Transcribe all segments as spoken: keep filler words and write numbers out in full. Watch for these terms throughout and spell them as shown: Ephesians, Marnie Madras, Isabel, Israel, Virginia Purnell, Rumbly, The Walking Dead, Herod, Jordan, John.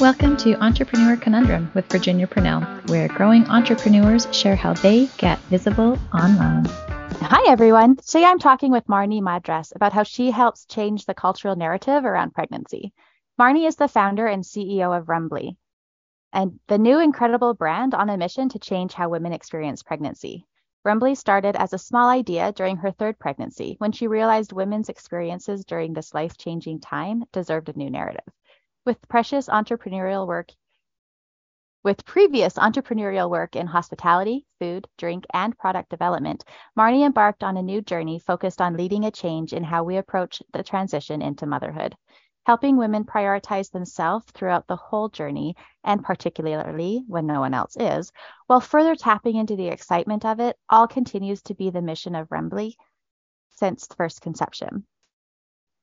Welcome to Entrepreneur Conundrum with Virginia Purnell, where growing entrepreneurs share how they get visible online. Hi, everyone. Today I'm talking with Marnie Madras about how she helps change the cultural narrative around pregnancy. Marnie is the founder and C E O of Rumbly, and the new incredible brand on a mission to change how women experience pregnancy. Rumbly started as a small idea during her third pregnancy when she realized women's experiences during this life-changing time deserved a new narrative. With precious entrepreneurial work, with previous entrepreneurial work in hospitality, food, drink, and product development, Marnie embarked on a new journey focused on leading a change in how we approach the transition into motherhood, helping women prioritize themselves throughout the whole journey, and particularly when no one else is, while further tapping into the excitement of it, all continues to be the mission of Rumbly since first conception.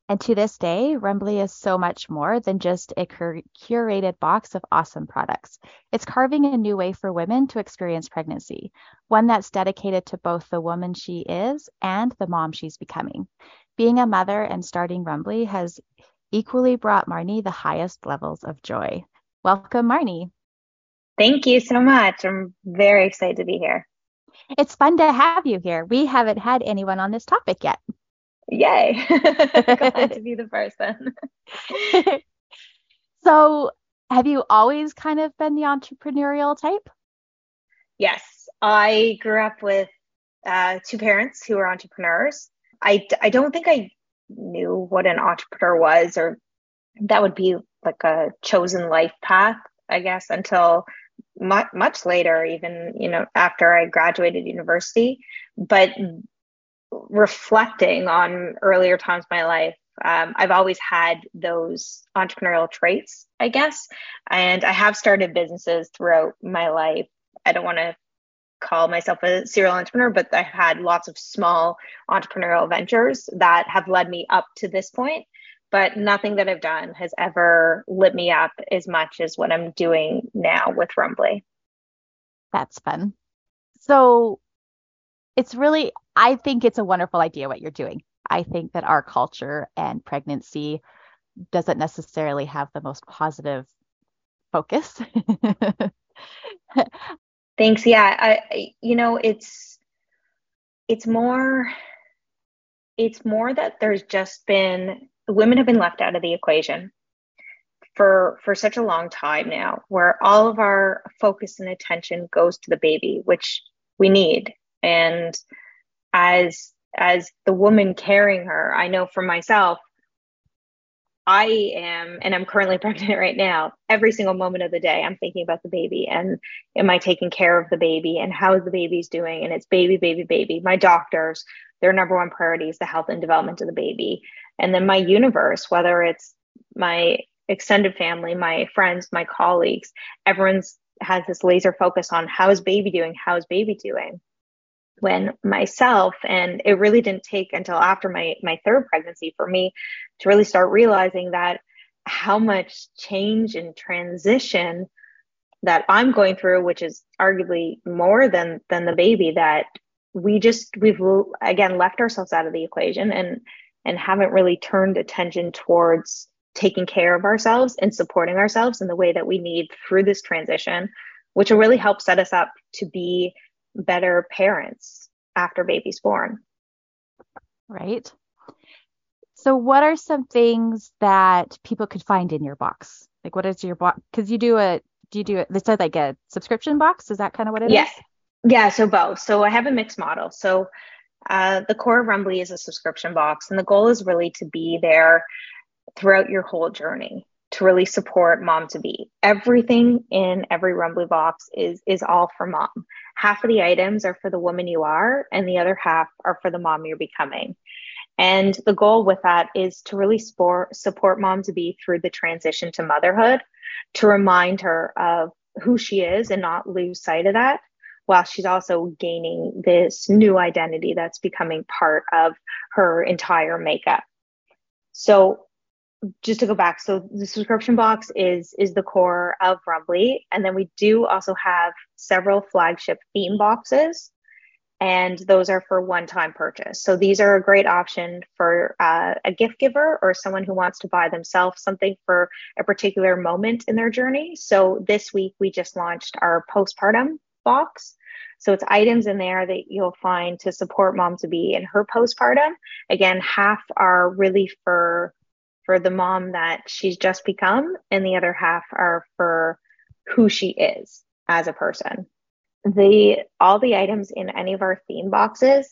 And to this day, Rumbly is so much more than just a cur- curated box of awesome products. It's carving a new way for women to experience pregnancy, one that's dedicated to both the woman she is and the mom she's becoming. Being a mother and starting Rumbly has equally brought Marnie the highest levels of joy. Welcome, Marnie. Thank you so much. I'm very excited to be here. It's fun to have you here. We haven't had anyone on this topic yet. Yay. Glad to be the person. So have you always kind of been the entrepreneurial type? Yes. I grew up with uh, two parents who were entrepreneurs. I, I don't think I knew what an entrepreneur was, or that would be like a chosen life path, I guess, until much, much later, even, you know, after I graduated university. But reflecting on earlier times of my life, um, I've always had those entrepreneurial traits, I guess, and I have started businesses throughout my life. I don't want to call myself a serial entrepreneur, but I've had lots of small entrepreneurial ventures that have led me up to this point, but nothing that I've done has ever lit me up as much as what I'm doing now with Rumbly. That's fun. So it's really, I think it's a wonderful idea what you're doing. I think that our culture and pregnancy doesn't necessarily have the most positive focus. Thanks. Yeah. I, you know, it's, it's more, it's more that there's just been, women have been left out of the equation for, for such a long time now, where all of our focus and attention goes to the baby, which we need. And as, as the woman carrying her, I know for myself, I am, and I'm currently pregnant right now, every single moment of the day, I'm thinking about the baby and am I taking care of the baby and how the baby's doing? And it's baby, baby, baby. My doctors, their number one priority is the health and development of the baby. And then my universe, whether it's my extended family, my friends, my colleagues, everyone's has this laser focus on how is baby doing? How is baby doing? When myself, and it really didn't take until after my, my third pregnancy for me to really start realizing that how much change and transition that I'm going through, which is arguably more than, than the baby, that we just, we've again, left ourselves out of the equation and, and haven't really turned attention towards taking care of ourselves and supporting ourselves in the way that we need through this transition, which will really help set us up to be better parents after baby's born. Right. So what are some things that people could find in your box? Like what is your box? Because you do a, do you do it? This is like a subscription box. Is that kind of what it yeah. is? Yeah. So both. So I have a mixed model. So uh, the core of Rumbly is a subscription box. And the goal is really to be there throughout your whole journey, to really support mom to be. Everything in every Rumbly box is, is all for mom. Half of the items are for the woman you are, and the other half are for the mom you're becoming. And the goal with that is to really support, support mom to be through the transition to motherhood, to remind her of who she is and not lose sight of that, while she's also gaining this new identity that's becoming part of her entire makeup. So just to go back, so the subscription box is is the core of Rumbly, and then we do also have several flagship theme boxes, and those are for one-time purchase. So these are a great option for uh, a gift giver or someone who wants to buy themselves something for a particular moment in their journey. So this week we just launched our postpartum box. So it's items in there that you'll find to support mom-to-be in her postpartum. Again, half are really for, for the mom that she's just become, and the other half are for who she is as a person. The, all the items in any of our theme boxes,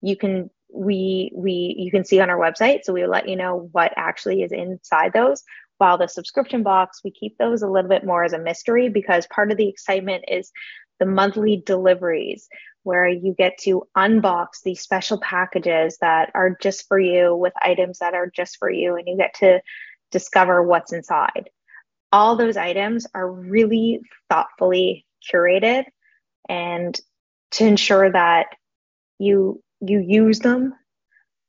you can, we, we, you can see on our website. So we will let you know what actually is inside those. While the subscription box, we keep those a little bit more as a mystery, because part of the excitement is the monthly deliveries, where you get to unbox these special packages that are just for you, with items that are just for you, and you get to discover what's inside. All those items are really thoughtfully curated, and to ensure that you you use them,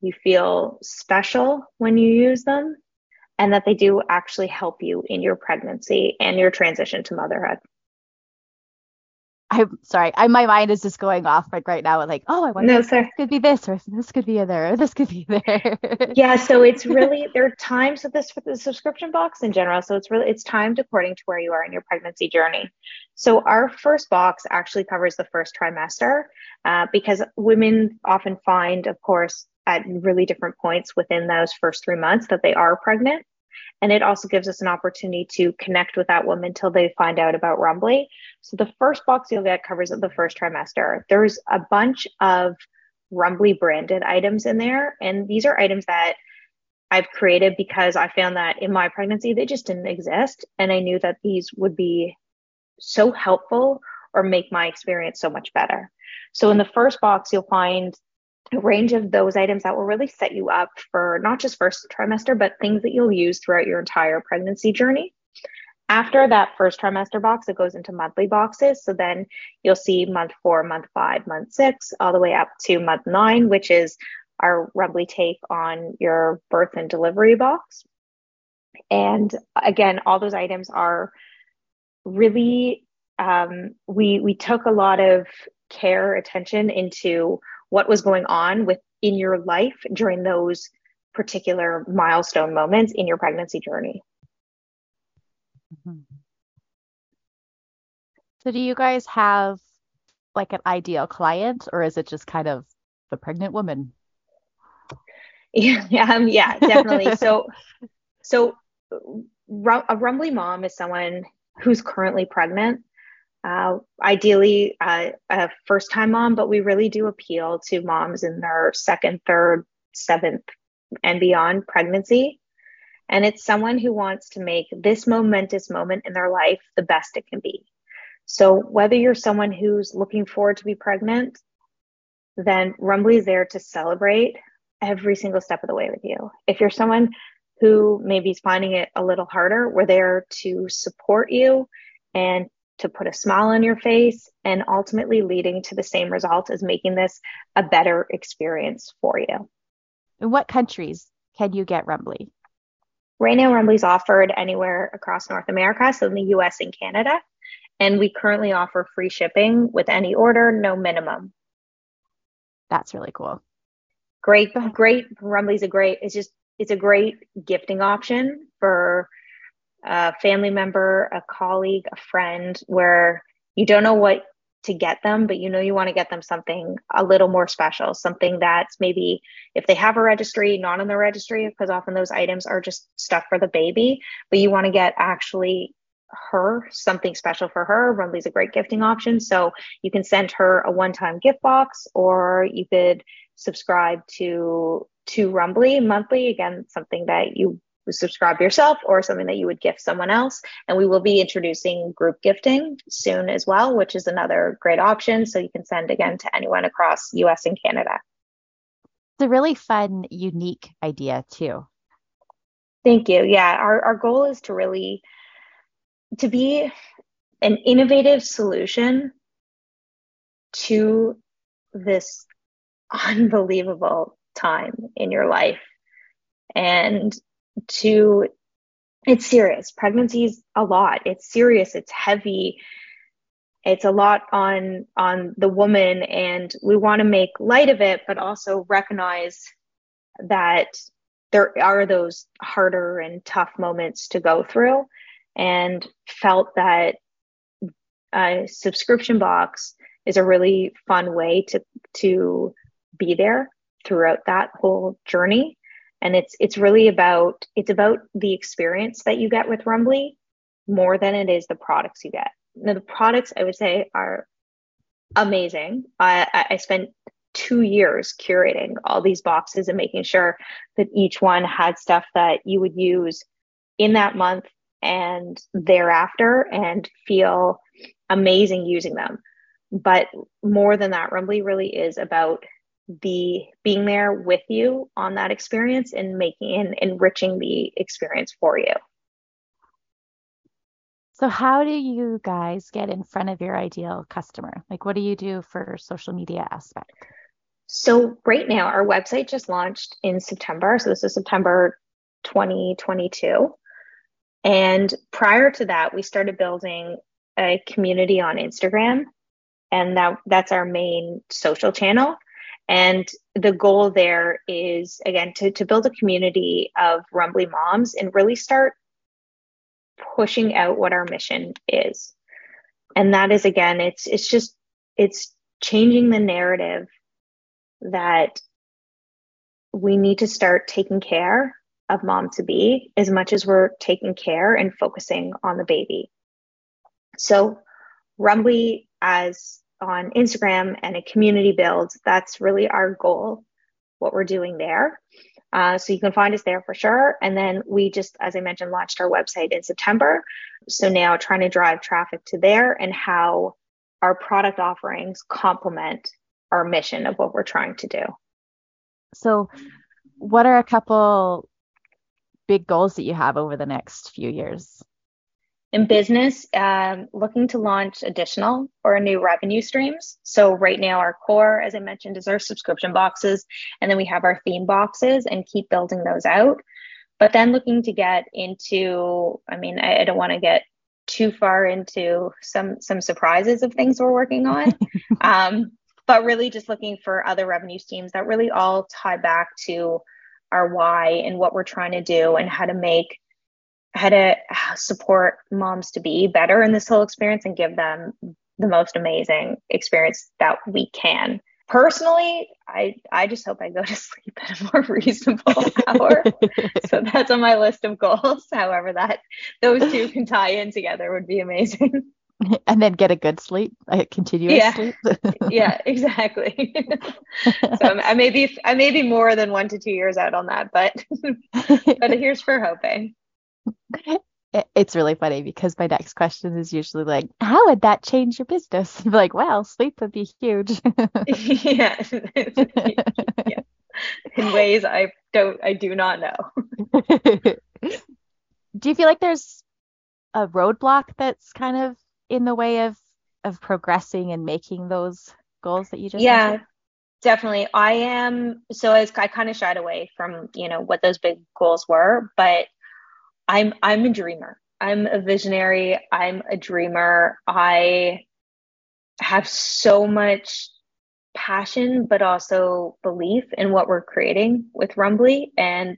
you feel special when you use them, and that they do actually help you in your pregnancy and your transition to motherhood. I'm sorry, I, my mind is just going off like right now. Like, oh, I wonder no, if this could be this, or this could be there, or this could be there. Yeah, so it's really, there are times of this for the subscription box in general. So it's really, it's timed according to where you are in your pregnancy journey. So our first box actually covers the first trimester, uh, because women often find, of course, at really different points within those first three months that they are pregnant. And it also gives us an opportunity to connect with that woman till they find out about Rumbly. So the first box you'll get covers the first trimester. There's a bunch of Rumbly branded items in there. And these are items that I've created because I found that in my pregnancy, they just didn't exist. And I knew that these would be so helpful or make my experience so much better. So in the first box, you'll find a range of those items that will really set you up for not just first trimester, but things that you'll use throughout your entire pregnancy journey. After that first trimester box, it goes into monthly boxes. So then you'll see month four, month five, month six, all the way up to month nine, which is our Rumbly take on your birth and delivery box. And again, all those items are really, um, we, we took a lot of care, attention into what was going on within your life during those particular milestone moments in your pregnancy journey. So do you guys have like an ideal client, or is it just kind of the pregnant woman? Yeah, um, yeah, definitely. So, so a Rumbly mom is someone who's currently pregnant. Uh, ideally, uh, a first-time mom, but we really do appeal to moms in their second, third, seventh, and beyond pregnancy. And it's someone who wants to make this momentous moment in their life the best it can be. So whether you're someone who's looking forward to be pregnant, then Rumbly is there to celebrate every single step of the way with you. If you're someone who maybe is finding it a little harder, we're there to support you and to put a smile on your face, and ultimately leading to the same result as making this a better experience for you. In what countries can you get Rumbly? Right now, Rumbly's offered anywhere across North America, so in the U S and Canada, and we currently offer free shipping with any order, no minimum. That's really cool. Great, great. Rumbly's a great, it's just, it's a great gifting option for a family member, a colleague, a friend, where you don't know what to get them, but you know you want to get them something a little more special, something that's maybe, if they have a registry, not in the registry, because often those items are just stuff for the baby, but you want to get actually her something special for her. Rumbly's a great gifting option. So you can send her a one-time gift box, or you could subscribe to, to Rumbly monthly. Again, something that you subscribe yourself, or something that you would gift someone else. And we will be introducing group gifting soon as well, which is another great option. So you can send again to anyone across U S and Canada. It's a really fun, unique idea too. Thank you. Yeah. Our, our goal is to really, to be an innovative solution to this unbelievable time in your life. And to it's serious. Pregnancy is a lot. It's serious. It's heavy. It's a lot on on the woman, and we want to make light of it, but also recognize that there are those harder and tough moments to go through, and felt that a subscription box is a really fun way to to be there throughout that whole journey. And it's it's really about it's about the experience that you get with Rumbly more than it is the products you get. Now, the products, I would say, are amazing. I, I spent two years curating all these boxes and making sure that each one had stuff that you would use in that month and thereafter and feel amazing using them. But more than that, Rumbly really is about the being there with you on that experience and making and enriching the experience for you. So how do you guys get in front of your ideal customer? Like, what do you do for social media aspect? So right now, our website just launched in September. So this is September twenty twenty-two. And prior to that, we started building a community on Instagram. And that, that's our main social channel. And the goal there is, again, to, to build a community of Rumbly moms and really start pushing out what our mission is. And that is, again, it's it's just it's changing the narrative that we need to start taking care of mom to be as much as we're taking care and focusing on the baby. So Rumbly as on Instagram and a community build, that's really our goal, what we're doing there. Uh, so you can find us there for sure. And then we just, as I mentioned, launched our website in September. So now trying to drive traffic to there and how our product offerings complement our mission of what we're trying to do. So what are a couple big goals that you have over the next few years? In business, um, looking to launch additional or new revenue streams. So right now our core, as I mentioned, is our subscription boxes. And then we have our theme boxes and keep building those out. But then looking to get into, I mean, I, I don't want to get too far into some, some surprises of things we're working on. um, but really just looking for other revenue streams that really all tie back to our why and what we're trying to do and how to make how to support moms to be better in this whole experience and give them the most amazing experience that we can. Personally, I, I just hope I go to sleep at a more reasonable hour. So that's on my list of goals. However, that those two can tie in together would be amazing. And then get a good sleep, a continuous yeah. sleep. Yeah, exactly. So I may be, I may be more than one to two years out on that, but, but here's for hoping. It's really funny because my next question is usually like, how would that change your business? I'm like, well, sleep would be huge. yeah. yeah. In ways I don't, I do not know. Do you feel like there's a roadblock that's kind of in the way of, of progressing and making those goals that you just yeah, mentioned? Definitely. I am. So I, was, I kind of shied away from, you know, what those big goals were, but I'm I'm a dreamer. I'm a visionary. I'm a dreamer. I have so much passion, but also belief in what we're creating with Rumbly and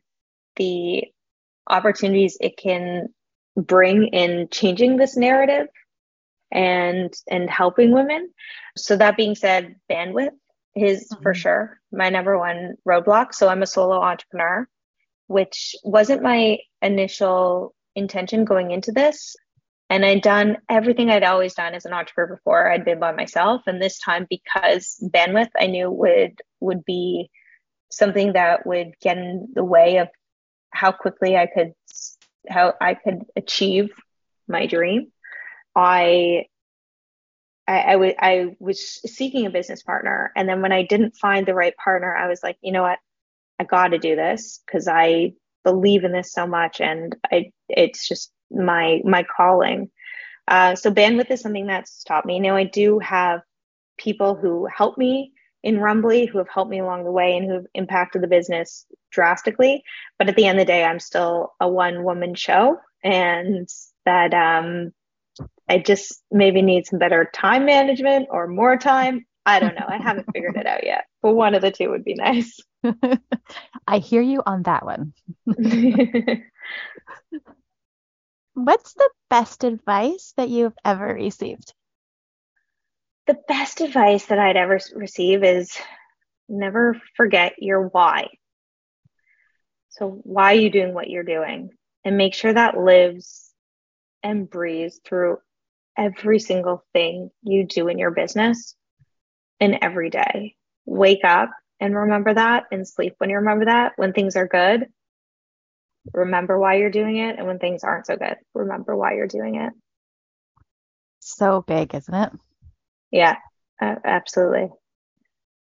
the opportunities it can bring in changing this narrative and and helping women. So that being said, bandwidth is mm-hmm. for sure my number one roadblock. So I'm a solo entrepreneur, which wasn't my initial intention going into this. And I'd done everything I'd always done as an entrepreneur before. I'd been by myself. And this time, because bandwidth, I knew would would be something that would get in the way of how quickly I could how I could achieve my dream. I I, I, w- I was seeking a business partner. And then when I didn't find the right partner, I was like, you know what? I got to do this because I believe in this so much, and I it's just my my calling. Uh, so bandwidth is something that's stopped me. Now I do have people who help me in Rumbly, who have helped me along the way, and who have impacted the business drastically. But at the end of the day, I'm still a one woman show, and that um, I just maybe need some better time management or more time. I don't know. I haven't figured it out yet, but one of the two would be nice. I hear you on that one. What's the best advice that you've ever received? The best advice that I'd ever receive is never forget your why. So why are you doing what you're doing? And make sure that lives and breathes through every single thing you do in your business and every day. Wake up and remember that, and sleep when you remember that. When things are good, remember why you're doing it. And when things aren't so good, remember why you're doing it. So big, isn't it? Yeah, uh, absolutely.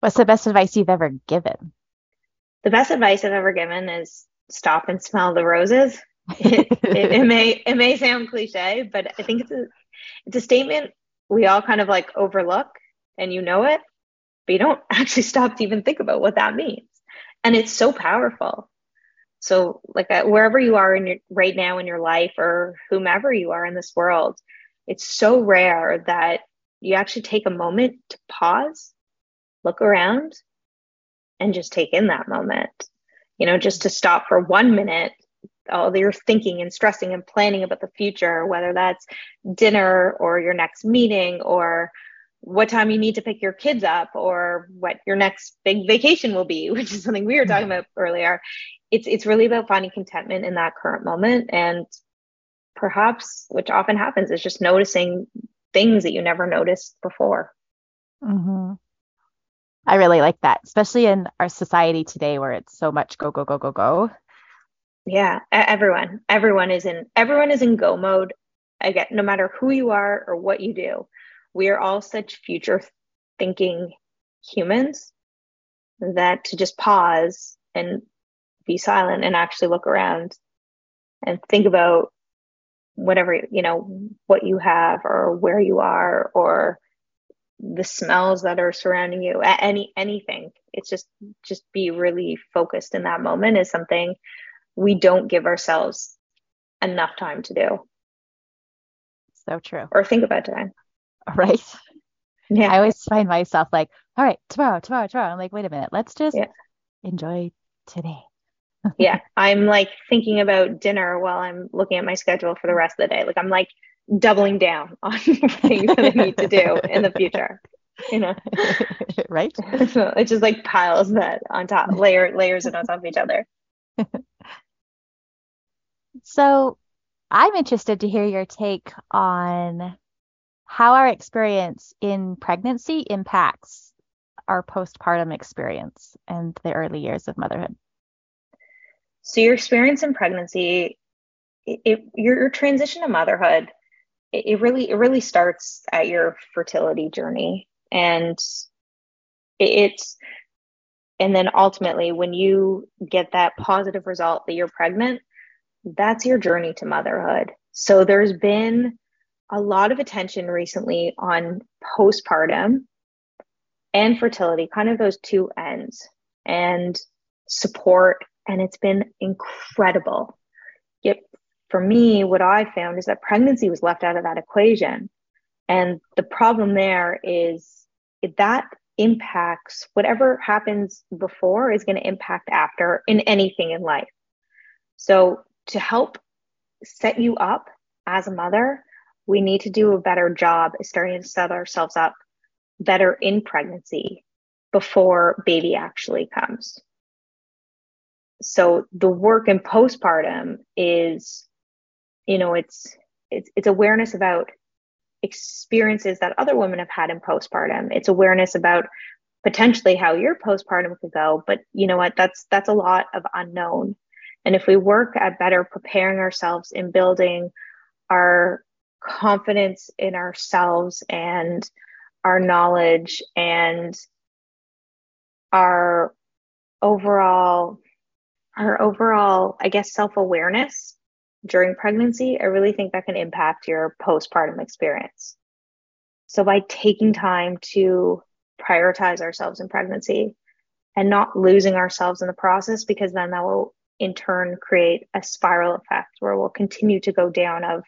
What's the best advice you've ever given? The best advice I've ever given is stop and smell the roses. It, it, it may it may sound cliche, but I think it's a, it's a statement we all kind of like overlook, and you know it, but you don't actually stop to even think about what that means. And it's so powerful. So like wherever you are in your, right now in your life, or whomever you are in this world, it's so rare that you actually take a moment to pause, look around, and just take in that moment, you know, just to stop for one minute. All your thinking and stressing and planning about the future, whether that's dinner or your next meeting or what time you need to pick your kids up or what your next big vacation will be, which is something we were talking about earlier. It's it's really about finding contentment in that current moment. And perhaps, which often happens, is just noticing things that you never noticed before. Mm-hmm. I really like that, especially in our society today where it's so much go, go, go, go, go. Yeah. Everyone, everyone is in, everyone is in go mode. I get, no matter who you are or what you do, we are all such future thinking humans that to just pause and be silent and actually look around and think about whatever, you know, what you have or where you are or the smells that are surrounding you, any, anything. It's just, just be really focused in that moment is something we don't give ourselves enough time to do. So true. Or think about time. Right. Yeah. I always find myself like, all right, tomorrow, tomorrow, tomorrow. I'm like, wait a minute, let's just yeah. enjoy today. Yeah. I'm like thinking about dinner while I'm looking at my schedule for the rest of the day. Like I'm like doubling down on things that I need to do in the future, you know? Right. So it just like piles that on top, layer, layers it on top of each other. So I'm interested to hear your take on how our experience in pregnancy impacts our postpartum experience and the early years of motherhood. So your experience in pregnancy, it, it, your, your transition to motherhood, it, it really it really starts at your fertility journey, and it, it's and then ultimately when you get that positive result that you're pregnant, that's your journey to motherhood. So there's been a lot of attention recently on postpartum and fertility, kind of those two ends, and support. And it's been incredible. Yet for me, what I found is that pregnancy was left out of that equation. And the problem there is that impacts whatever happens before is going to impact after in anything in life. So to help set you up as a mother, we need to do a better job starting to set ourselves up better in pregnancy before baby actually comes. So the work in postpartum is, you know, it's, it's, it's awareness about experiences that other women have had in postpartum. It's awareness about potentially how your postpartum could go, but you know what, that's, that's a lot of unknown. And if we work at better preparing ourselves in building our confidence in ourselves and our knowledge and our overall, our overall, I guess, self-awareness during pregnancy, I really think that can impact your postpartum experience. So by taking time to prioritize ourselves in pregnancy and not losing ourselves in the process, because then that will in turn create a spiral effect where we'll continue to go down of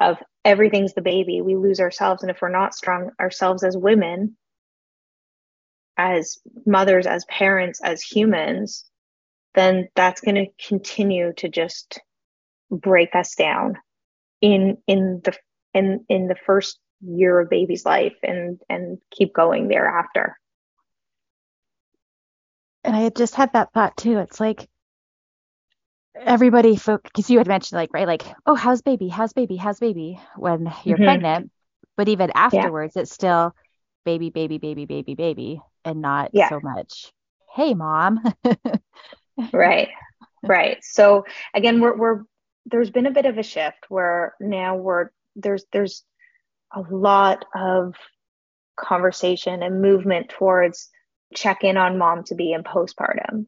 of everything's the baby. We lose ourselves. And if we're not strong ourselves as women, as mothers, as parents, as humans, then that's going to continue to just break us down in in the in in the first year of baby's life and and keep going thereafter. And I just had that thought too. It's like everybody focus, because you had mentioned like, right, like, oh, how's baby? How's baby? How's baby? When you're mm-hmm. pregnant, but even afterwards, yeah. it's still baby, baby, baby, baby, baby, and not yeah. so much, hey, mom. Right. Right. So again, we're, we're, there's been a bit of a shift where now we're, there's, there's a lot of conversation and movement towards check in on mom to be in postpartum.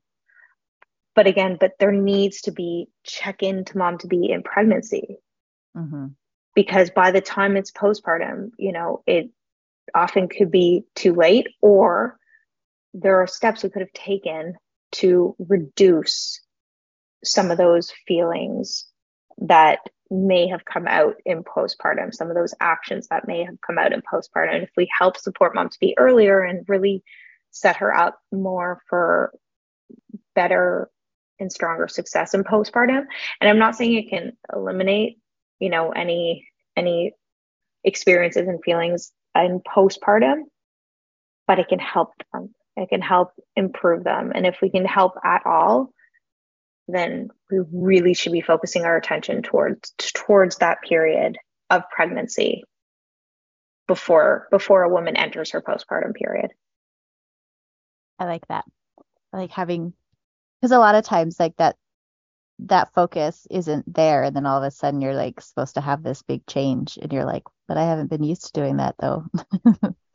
But again, but there needs to be check in to mom to be in pregnancy, mm-hmm. because by the time it's postpartum, you know, it often could be too late, or there are steps we could have taken to reduce some of those feelings that may have come out in postpartum, some of those actions that may have come out in postpartum. And if we help support mom to be earlier and really set her up more for better and stronger success in postpartum. And I'm not saying it can eliminate, you know, any, any experiences and feelings in postpartum, but it can help them. It can help improve them. And if we can help at all, then we really should be focusing our attention towards, towards that period of pregnancy before, before a woman enters her postpartum period. I like that. I like having, because a lot of times like that, that focus isn't there. And then all of a sudden you're like supposed to have this big change and you're like, but I haven't been used to doing that though.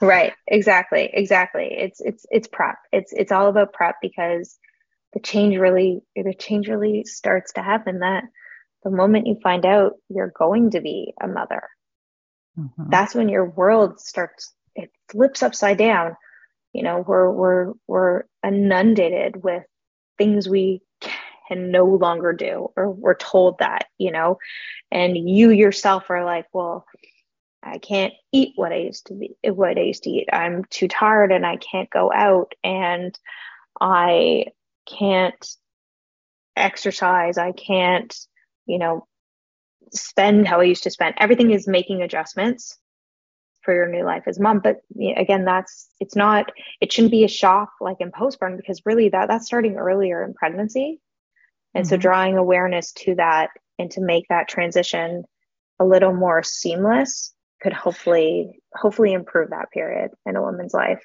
Right. Exactly. Exactly. It's, it's, it's prep. It's, it's all about prep, because the change really, the change really starts to happen that the moment you find out you're going to be a mother, mm-hmm. that's when your world starts, it flips upside down. You know, we're, we're, we're inundated with things we can no longer do, or we're told that, you know, and you yourself are like, well, I can't eat what I used to be, what I used to eat. I'm too tired and I can't go out and I can't exercise. I can't, you know, spend how I used to spend. Everything is making adjustments for your new life as mom. But again, that's, it's not, it shouldn't be a shock like in postpartum, because really that that's starting earlier in pregnancy. And mm-hmm. so drawing awareness to that and to make that transition a little more seamless could hopefully, hopefully improve that period in a woman's life,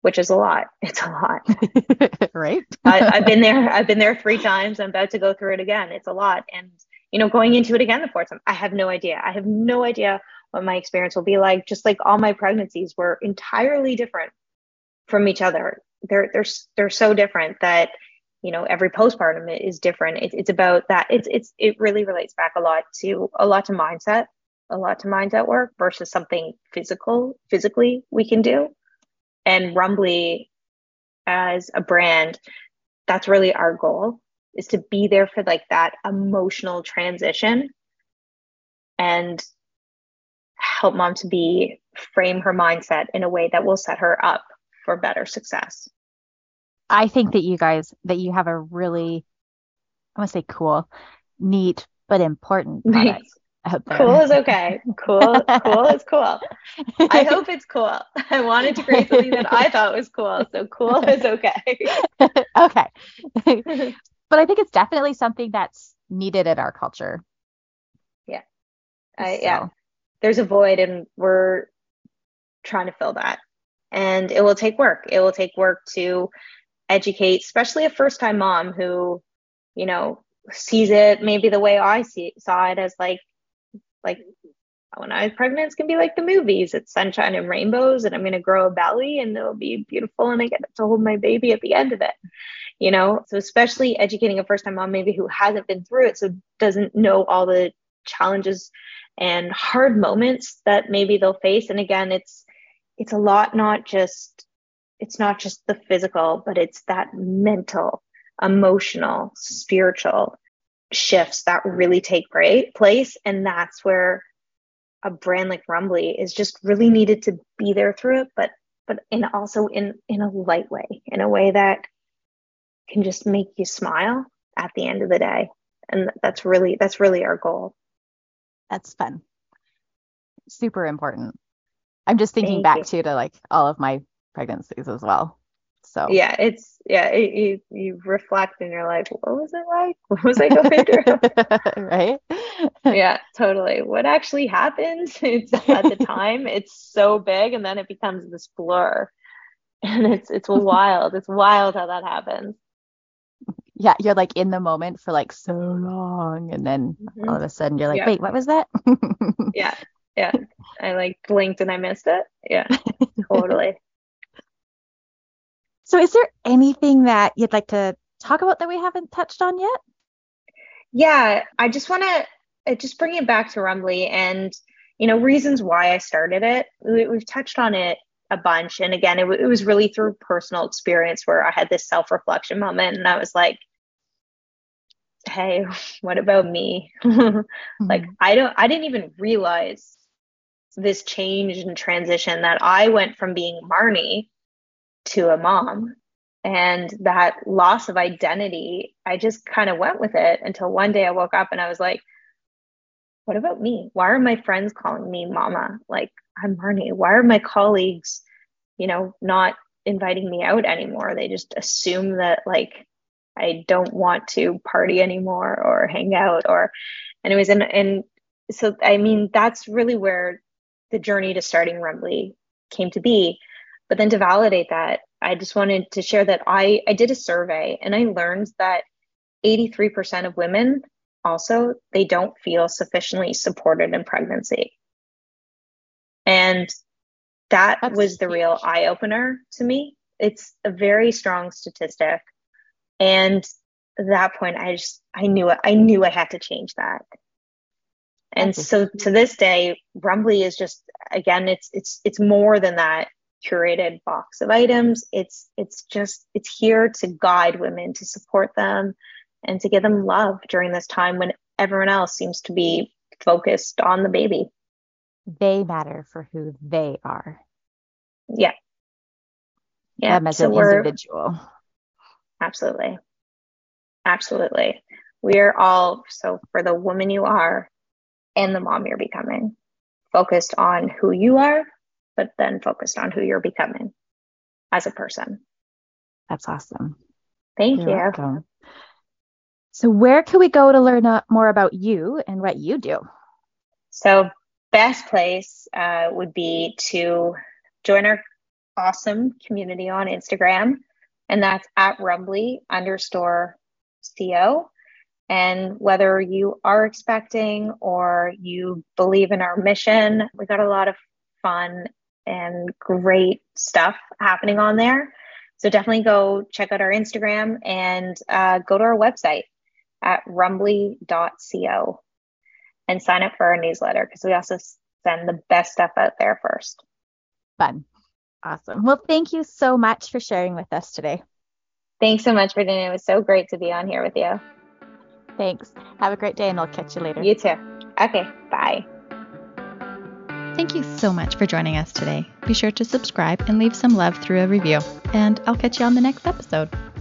which is a lot. It's a lot. Right. I, I've been there. I've been there three times. I'm about to go through it again. It's a lot. And, you know, going into it again, the fourth time, I have no idea. I have no idea what my experience will be like. Just like all my pregnancies were entirely different from each other. They're, they're, they're so different that, you know, every postpartum is different. It, it's about that. It's, it's, it really relates back a lot to a lot to mindset, a lot to mindset work versus something physical, physically we can do. And Rumbly as a brand, that's really our goal, is to be there for like that emotional transition and help mom to be frame her mindset in a way that will set her up for better success. I think that you guys, that you have a really, I want to say cool, neat, but important product out there. Cool is okay. Cool. Cool is cool. I hope it's cool. I wanted to create something that I thought was cool. So cool is okay. Okay. But I think it's definitely something that's needed in our culture. Yeah. I, so. Yeah. There's a void and we're trying to fill that, and it will take work. It will take work to educate, especially a first time mom who, you know, sees it maybe the way I see, saw it as like, like when I was pregnant, it's going to be like the movies. It's sunshine and rainbows, and I'm going to grow a belly and it'll be beautiful. And I get to hold my baby at the end of it, you know? So especially educating a first time mom, maybe who hasn't been through it. So doesn't know all the challenges and hard moments that maybe they'll face. And again, it's, it's a lot, not just, it's not just the physical, but it's that mental, emotional, spiritual, shifts that really take place. And that's where a brand like Rumbly is just really needed to be there through it, but but and also in in a light way, in a way that can just make you smile at the end of the day. And that's really that's really our goal. That's fun. Super important. I'm just thinking Thank back too to like all of my pregnancies as well. So yeah, it's yeah, it, you you reflect and you're like, what was it like? What was I going through? Right? Yeah, totally. What actually happened? It's at the time, it's so big, and then it becomes this blur. And it's it's wild. It's wild how that happens. Yeah, you're like in the moment for like so long, and then mm-hmm. all of a sudden you're like, yeah. wait, what was that? Yeah. Yeah. I like blinked and I missed it. Yeah, totally. So is there anything that you'd like to talk about that we haven't touched on yet? Yeah, I just want to just bring it back to Rumbly and, you know, reasons why I started it. We, we've touched on it a bunch. And again, it, it was really through personal experience where I had this self-reflection moment and I was like, hey, what about me? Like, I don't, I didn't even realize this change and transition that I went from being Marnie to a mom, and that loss of identity, I just kind of went with it until one day I woke up and I was like, what about me? Why are my friends calling me mama? Like, I'm Marnie. Why are my colleagues, you know, not inviting me out anymore? They just assume that like, I don't want to party anymore or hang out or anyways. And, and so, I mean, that's really where the journey to starting Rumbly came to be. But then to validate that, I just wanted to share that I, I did a survey and I learned that eighty-three percent of women also, they don't feel sufficiently supported in pregnancy. And that that's was the real eye opener to me. It's a very strong statistic. And at that point, I just, I knew it. I knew I had to change that. And so to this day, Rumbly is just, again, it's, it's, it's more than that curated box of items. It's, it's just, it's here to guide women, to support them, and to give them love during this time when everyone else seems to be focused on the baby. They matter for who they are. Yeah. Yeah. Them as so an individual. Absolutely. Absolutely. We are all, so for the woman you are and the mom you're becoming, focused on who you are, but then focused on who you're becoming as a person. That's awesome. Thank you're you. Welcome. So where can we go to learn more about you and what you do? So best place uh, would be to join our awesome community on Instagram. And that's at Rumbly underscore co. And whether you are expecting or you believe in our mission, we got a lot of fun and great stuff happening on there. So definitely go check out our Instagram and uh, go to our website at rumbly dot co and sign up for our newsletter, because we also send the best stuff out there first. Fun. Awesome. Well, thank you so much for sharing with us today. Thanks so much, Virginia. It was so great to be on here with you. Thanks. Have a great day, and I'll catch you later. You too. Okay. Bye. Thank you so much for joining us today. Be sure to subscribe and leave some love through a review, and I'll catch you on the next episode.